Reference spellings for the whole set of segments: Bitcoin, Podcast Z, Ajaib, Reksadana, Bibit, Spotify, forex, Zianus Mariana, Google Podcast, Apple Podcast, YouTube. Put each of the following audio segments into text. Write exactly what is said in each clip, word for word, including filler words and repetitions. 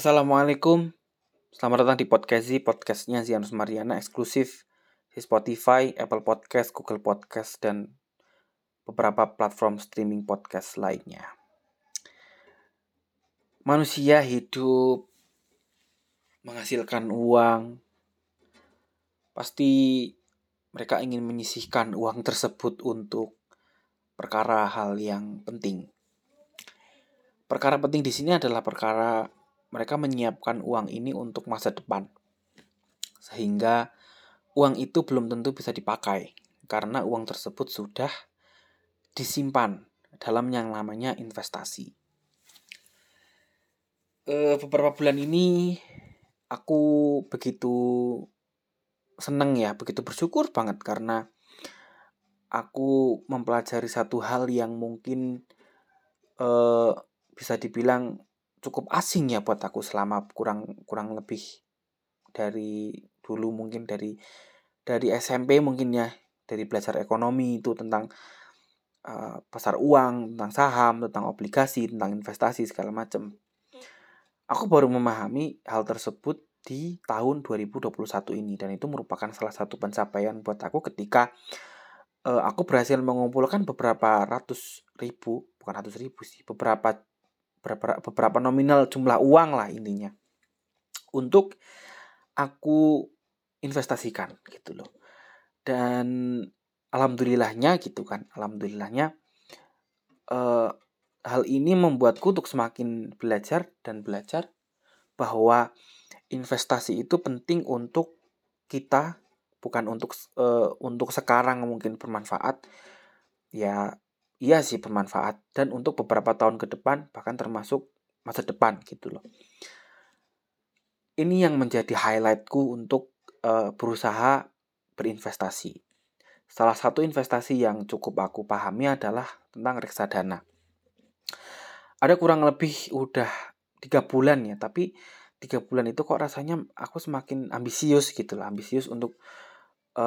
Assalamualaikum, selamat datang di Podcast Z, podcastnya Zianus Mariana, eksklusif di Spotify, Apple Podcast, Google Podcast, dan beberapa platform streaming podcast lainnya. Manusia hidup, menghasilkan uang, pasti mereka ingin menyisihkan uang tersebut untuk perkara hal yang penting. Perkara penting di sini adalah perkara mereka menyiapkan uang ini untuk masa depan. Sehingga uang itu belum tentu bisa dipakai. Karena uang tersebut sudah disimpan dalam yang namanya investasi. E, beberapa bulan ini aku begitu seneng ya, begitu bersyukur banget. Karena aku mempelajari satu hal yang mungkin e, bisa dibilang cukup asing ya buat aku selama kurang kurang lebih dari dulu, mungkin dari dari S M P mungkin ya, dari belajar ekonomi itu tentang uh, pasar uang, tentang saham, tentang obligasi, tentang investasi segala macam. Aku baru memahami hal tersebut di tahun dua ribu dua puluh satu ini, dan itu merupakan salah satu pencapaian buat aku ketika uh, aku berhasil mengumpulkan beberapa ratus ribu, bukan ratus ribu sih, beberapa Beberapa, beberapa nominal jumlah uang lah intinya untuk aku investasikan gitu loh. Dan alhamdulillahnya gitu kan, alhamdulillahnya eh, hal ini membuatku untuk semakin belajar dan belajar bahwa investasi itu penting untuk kita, bukan untuk eh, untuk sekarang mungkin bermanfaat ya. Iya sih bermanfaat, dan untuk beberapa tahun ke depan, bahkan termasuk masa depan gitu loh. Ini yang menjadi highlightku untuk e, berusaha berinvestasi. Salah satu investasi yang cukup aku pahami adalah tentang reksadana. Ada kurang lebih udah tiga bulan ya, tapi tiga bulan itu kok rasanya aku semakin ambisius gitu loh. Ambisius untuk e,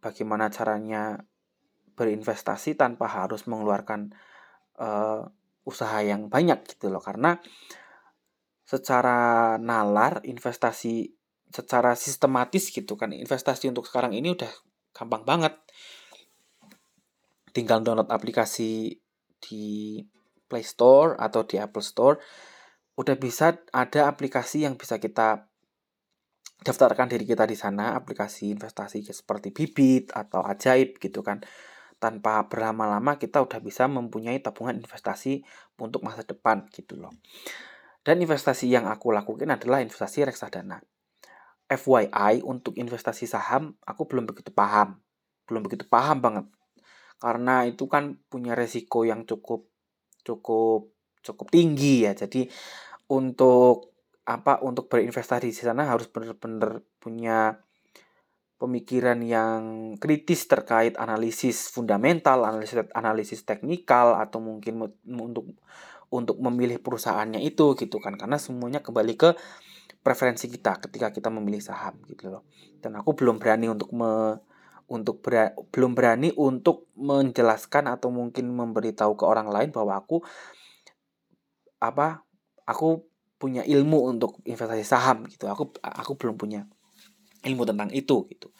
bagaimana caranya berinvestasi tanpa harus mengeluarkan uh, usaha yang banyak gitu loh. Karena secara nalar investasi secara sistematis gitu kan, investasi untuk sekarang ini udah gampang banget. Tinggal download aplikasi di Play Store atau di Apple Store, udah bisa ada aplikasi yang bisa kita daftarkan diri kita di sana, aplikasi investasi seperti Bibit atau Ajaib gitu kan. Tanpa berlama-lama kita udah bisa mempunyai tabungan investasi untuk masa depan gitu loh. Dan investasi yang aku lakukan adalah investasi reksadana. F Y I, untuk investasi saham aku belum begitu paham. Belum begitu paham banget. Karena itu kan punya resiko yang cukup cukup cukup tinggi ya. Jadi untuk apa untuk berinvestasi di sana harus benar-benar punya pemikiran yang kritis terkait analisis fundamental, analisis analisis teknikal, atau mungkin untuk untuk memilih perusahaannya itu gitu kan, karena semuanya kembali ke preferensi kita ketika kita memilih saham gitu loh. Dan aku belum berani untuk me, untuk bera, belum berani untuk menjelaskan atau mungkin memberitahu ke orang lain bahwa aku apa aku punya ilmu untuk investasi saham gitu. Aku aku belum punya ilmu tentang itu gitu.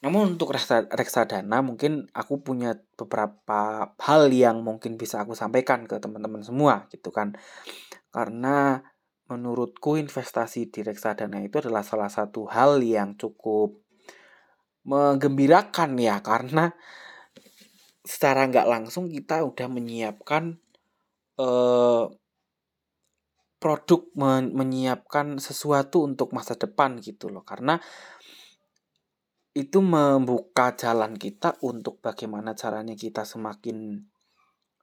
Namun untuk reksadana mungkin aku punya beberapa hal yang mungkin bisa aku sampaikan ke teman-teman semua gitu kan. Karena menurutku investasi di reksadana itu adalah salah satu hal yang cukup menggembirakan ya, karena secara nggak langsung kita udah menyiapkan eh, produk, menyiapkan sesuatu untuk masa depan gitu loh. Karena itu membuka jalan kita untuk bagaimana caranya kita semakin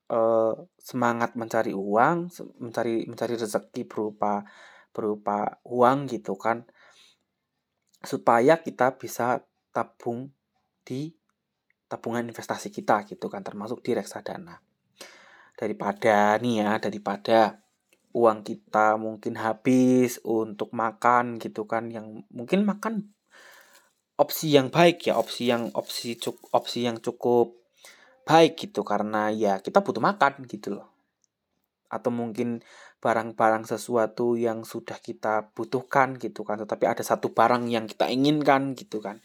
uh, semangat mencari uang, mencari mencari rezeki berupa berupa uang gitu kan, supaya kita bisa tabung di tabungan investasi kita gitu kan, termasuk di reksadana. Daripada nih ya, daripada uang kita mungkin habis untuk makan gitu kan, yang mungkin makan opsi yang baik ya, opsi yang opsi cukup opsi yang cukup baik gitu, karena ya kita butuh makan gitu loh. Atau mungkin barang-barang sesuatu yang sudah kita butuhkan gitu kan, tetapi ada satu barang yang kita inginkan gitu kan.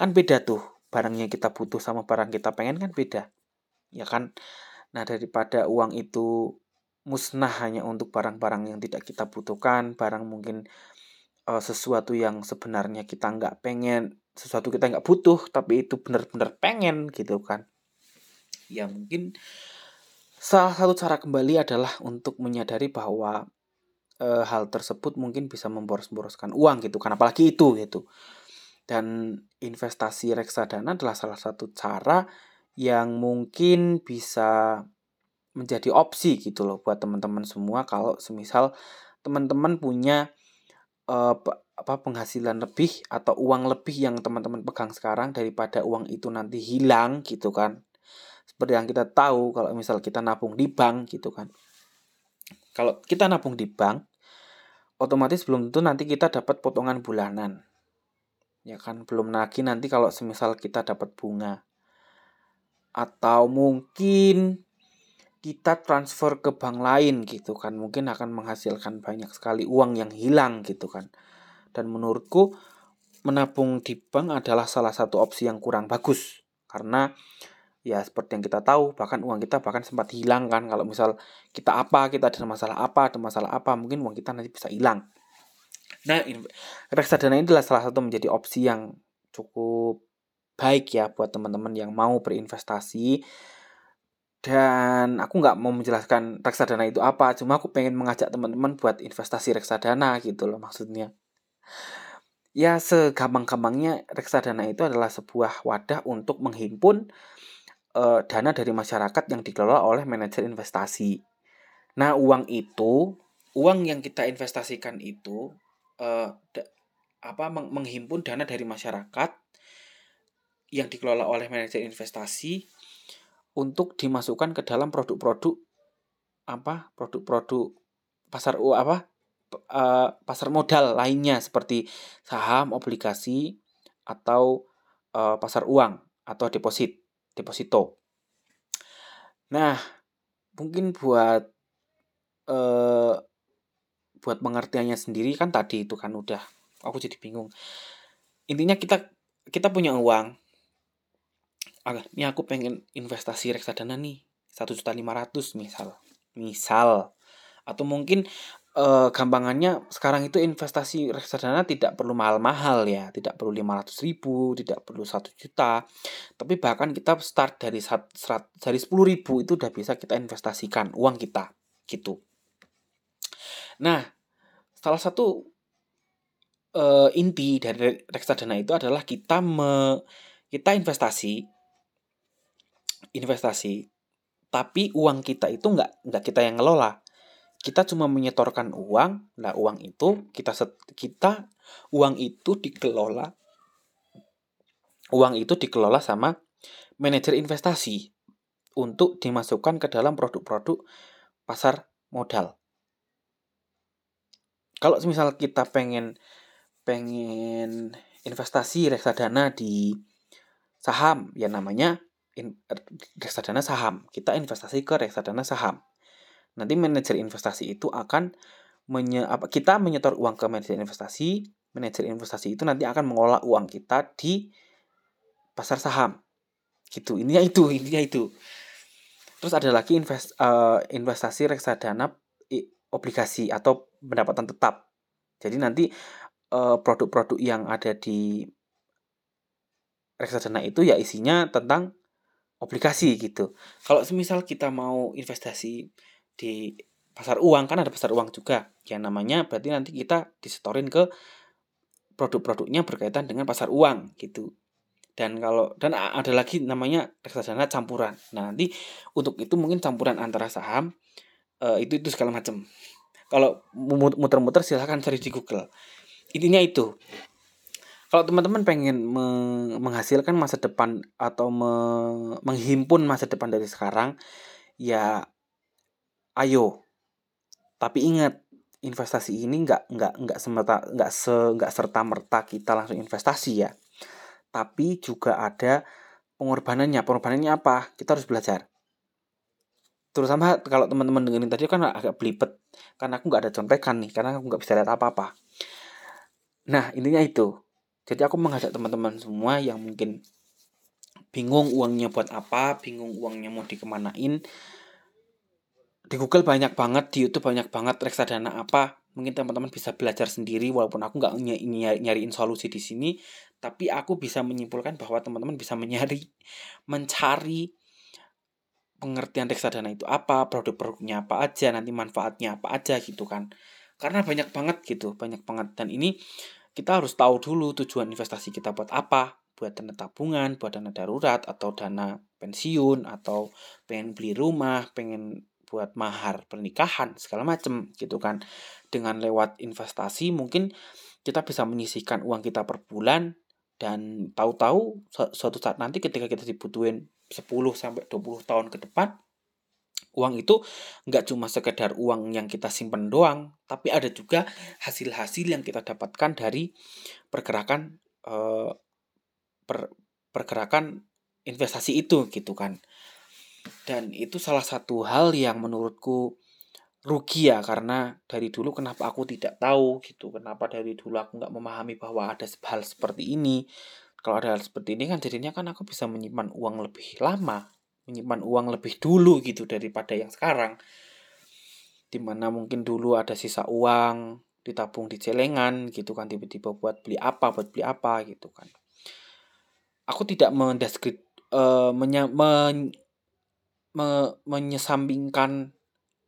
Kan beda tuh, barangnya kita butuh sama barang kita pengen kan beda. Ya kan? Nah, daripada uang itu musnah hanya untuk barang-barang yang tidak kita butuhkan, barang mungkin uh, sesuatu yang sebenarnya kita nggak pengen, sesuatu kita nggak butuh, tapi itu benar-benar pengen gitu kan. Ya mungkin salah satu cara kembali adalah untuk menyadari bahwa e, hal tersebut mungkin bisa memboros-boroskan uang gitu kan, apalagi itu gitu. Dan investasi reksadana adalah salah satu cara yang mungkin bisa menjadi opsi gitu loh buat teman-teman semua, kalau semisal teman-teman punya e, pe, apa penghasilan lebih atau uang lebih yang teman-teman pegang sekarang daripada uang itu nanti hilang gitu kan. Seperti yang kita tahu, kalau misal kita nabung di bank gitu kan. Kalau kita nabung di bank, otomatis belum tentu nanti kita dapat potongan bulanan. Ya kan, belum lagi nanti kalau semisal kita dapat bunga. Atau mungkin kita transfer ke bank lain gitu kan. Mungkin akan menghasilkan banyak sekali uang yang hilang gitu kan. Dan menurutku menabung di bank adalah salah satu opsi yang kurang bagus. Karena ya seperti yang kita tahu, bahkan uang kita bahkan sempat hilang kan. Kalau misal kita apa, kita ada masalah apa, ada masalah apa, mungkin uang kita nanti bisa hilang. Nah, reksadana ini adalah salah satu menjadi opsi yang cukup baik ya buat teman-teman yang mau berinvestasi. Dan aku gak mau menjelaskan reksadana itu apa, cuma aku pengen mengajak teman-teman buat investasi reksadana gitu loh maksudnya. Ya segampang-gampangnya reksadana itu adalah sebuah wadah untuk menghimpun E, dana dari masyarakat yang dikelola oleh manajer investasi. Nah, uang itu, uang yang kita investasikan itu e, de, apa meng, menghimpun dana dari masyarakat yang dikelola oleh manajer investasi untuk dimasukkan ke dalam produk-produk apa? Produk-produk pasar apa? E, pasar modal lainnya seperti saham, obligasi atau e, pasar uang atau deposit. deposito. Nah, mungkin buat eh, buat pengertiannya sendiri kan tadi itu kan udah aku jadi bingung. Intinya kita kita punya uang. Agak, ini aku pengen investasi reksadana nih, satu juta lima ratus ribu misal. Misal atau mungkin eh, gampangannya sekarang itu investasi reksadana tidak perlu mahal-mahal ya, tidak perlu lima ratus ribu, tidak perlu satu juta, tapi bahkan kita start dari dari sepuluh ribu itu udah bisa kita investasikan uang kita gitu. Nah, salah satu eh, inti dari reksadana itu adalah kita me, kita investasi investasi tapi uang kita itu enggak enggak kita yang ngelola. Kita cuma menyetorkan uang, nah uang itu kita set, kita uang itu dikelola, uang itu dikelola sama manajer investasi untuk dimasukkan ke dalam produk-produk pasar modal. Kalau misal kita pengen pengen investasi reksadana di saham, ya namanya in, reksadana saham. Kita investasi ke reksadana saham. Nanti manajer investasi itu akan menye, apa, kita menyetor uang ke manajer investasi. Manajer investasi itu nanti akan mengelola uang kita di pasar saham. Gitu, intinya itu, intinya itu. Terus ada lagi invest, uh, investasi reksadana i, obligasi atau pendapatan tetap. Jadi nanti uh, produk-produk yang ada di reksadana itu ya isinya tentang obligasi gitu. Kalau semisal kita mau investasi di pasar uang, kan ada pasar uang juga ya namanya, berarti nanti kita disetorin ke produk-produknya berkaitan dengan pasar uang gitu. Dan kalau dan ada lagi namanya reksadana campuran. Nah, nanti untuk itu mungkin campuran antara saham e, itu itu segala macam. Kalau muter-muter silakan cari di Google. Intinya itu. Kalau teman-teman pengen me- menghasilkan masa depan atau me- menghimpun masa depan dari sekarang, ya ayo, tapi ingat investasi ini nggak nggak nggak semerta nggak se nggak serta merta kita langsung investasi ya, tapi juga ada pengorbanannya. Pengorbanannya apa? Kita harus belajar. terutama kalau teman-teman dengerin tadi kan agak belibet karena aku nggak ada contekan nih, karena aku nggak bisa lihat apa-apa. Nah, intinya itu. Jadi aku mengajak teman-teman semua yang mungkin bingung uangnya buat apa, bingung uangnya mau dikemanain, di Google banyak banget, di YouTube banyak banget reksadana apa. Mungkin teman-teman bisa belajar sendiri, walaupun aku nggak ny- nyariin solusi di sini, tapi aku bisa menyimpulkan bahwa teman-teman bisa mencari, mencari pengertian reksadana itu apa, produk-produknya apa aja, nanti manfaatnya apa aja gitu kan. Karena banyak banget gitu, banyak banget. Dan ini kita harus tahu dulu tujuan investasi kita buat apa, buat dana tabungan, buat dana darurat, atau dana pensiun, atau pengen beli rumah, pengen buat mahar pernikahan, segala macam gitu kan. Dengan lewat investasi mungkin kita bisa menyisihkan uang kita per bulan, dan tahu-tahu suatu saat nanti ketika kita dibutuhin sepuluh sampai dua puluh tahun ke depan, uang itu nggak cuma sekedar uang yang kita simpen doang, tapi ada juga hasil-hasil yang kita dapatkan dari pergerakan eh, per, pergerakan investasi itu gitu kan. Dan itu salah satu hal yang menurutku rugi ya, karena dari dulu kenapa aku tidak tahu gitu, kenapa dari dulu aku nggak memahami bahwa ada hal seperti ini. Kalau ada hal seperti ini kan jadinya kan aku bisa menyimpan uang lebih lama, menyimpan uang lebih dulu gitu daripada yang sekarang. Dimana mungkin dulu ada sisa uang ditabung di celengan gitu kan, tiba-tiba buat beli apa, buat beli apa gitu kan. Aku tidak mendeskrip, uh, menya, men, me, menyesampingkan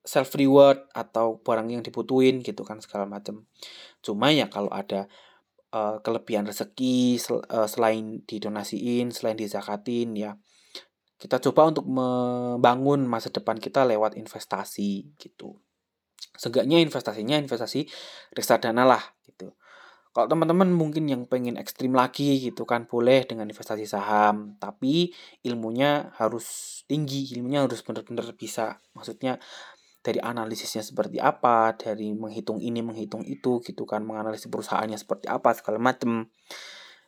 self reward atau barang yang dibutuhin gitu kan segala macam. Cuma ya kalau ada Uh, kelebihan rezeki sel, uh, selain didonasiin, selain dizakatin ya, kita coba untuk membangun masa depan kita lewat investasi gitu. Seenggaknya investasinya investasi reksadana lah gitu. Kalau teman-teman mungkin yang pengen ekstrim lagi gitu kan, boleh dengan investasi saham, tapi ilmunya harus tinggi, ilmunya harus benar-benar bisa, maksudnya dari analisisnya seperti apa, dari menghitung ini, menghitung itu gitu kan, menganalisis perusahaannya seperti apa, segala macam.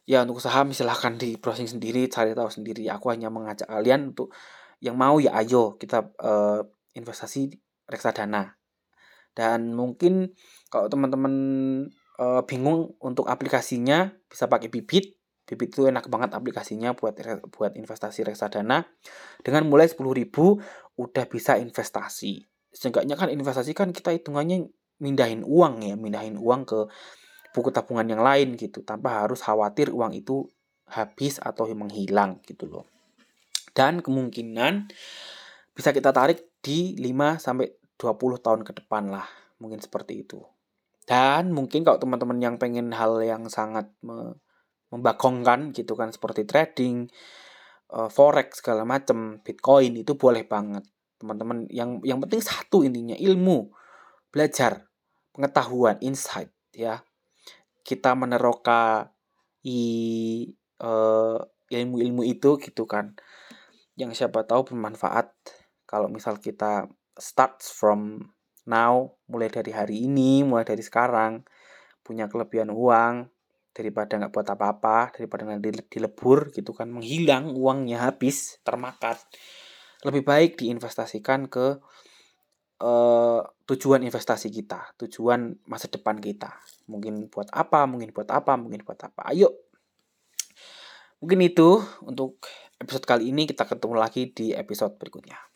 Ya untuk saham silahkan di browsing sendiri, cari tahu sendiri. Aku hanya mengajak kalian untuk yang mau ya ayo kita uh, investasi reksadana. Dan mungkin kalau teman-teman uh, bingung untuk aplikasinya, bisa pakai Bibit. Bibit itu enak banget aplikasinya buat buat investasi reksadana. Dengan mulai sepuluh ribu udah bisa investasi. Seenggaknya kan investasi kan kita hitungannya mindahin uang ya, mindahin uang ke buku tabungan yang lain gitu, tanpa harus khawatir uang itu habis atau menghilang gitu loh. Dan kemungkinan bisa kita tarik di lima sampai dua puluh tahun ke depan lah, mungkin seperti itu. Dan mungkin kalau teman-teman yang pengen hal yang sangat membagongkan gitu kan, seperti trading, forex segala macam, Bitcoin itu boleh banget. Teman-teman yang yang penting satu intinya ilmu, belajar, pengetahuan, insight ya. Kita meneroka i uh, ilmu-ilmu itu gitu kan. Yang siapa tahu bermanfaat kalau misal kita starts from now, mulai dari hari ini, mulai dari sekarang, punya kelebihan uang daripada enggak buat apa-apa, daripada nanti dilebur gitu kan, menghilang uangnya habis, termakan. Lebih baik diinvestasikan ke uh, tujuan investasi kita, tujuan masa depan kita. Mungkin buat apa, mungkin buat apa, mungkin buat apa. Ayo. Mungkin itu untuk episode kali ini, kita ketemu lagi di episode berikutnya.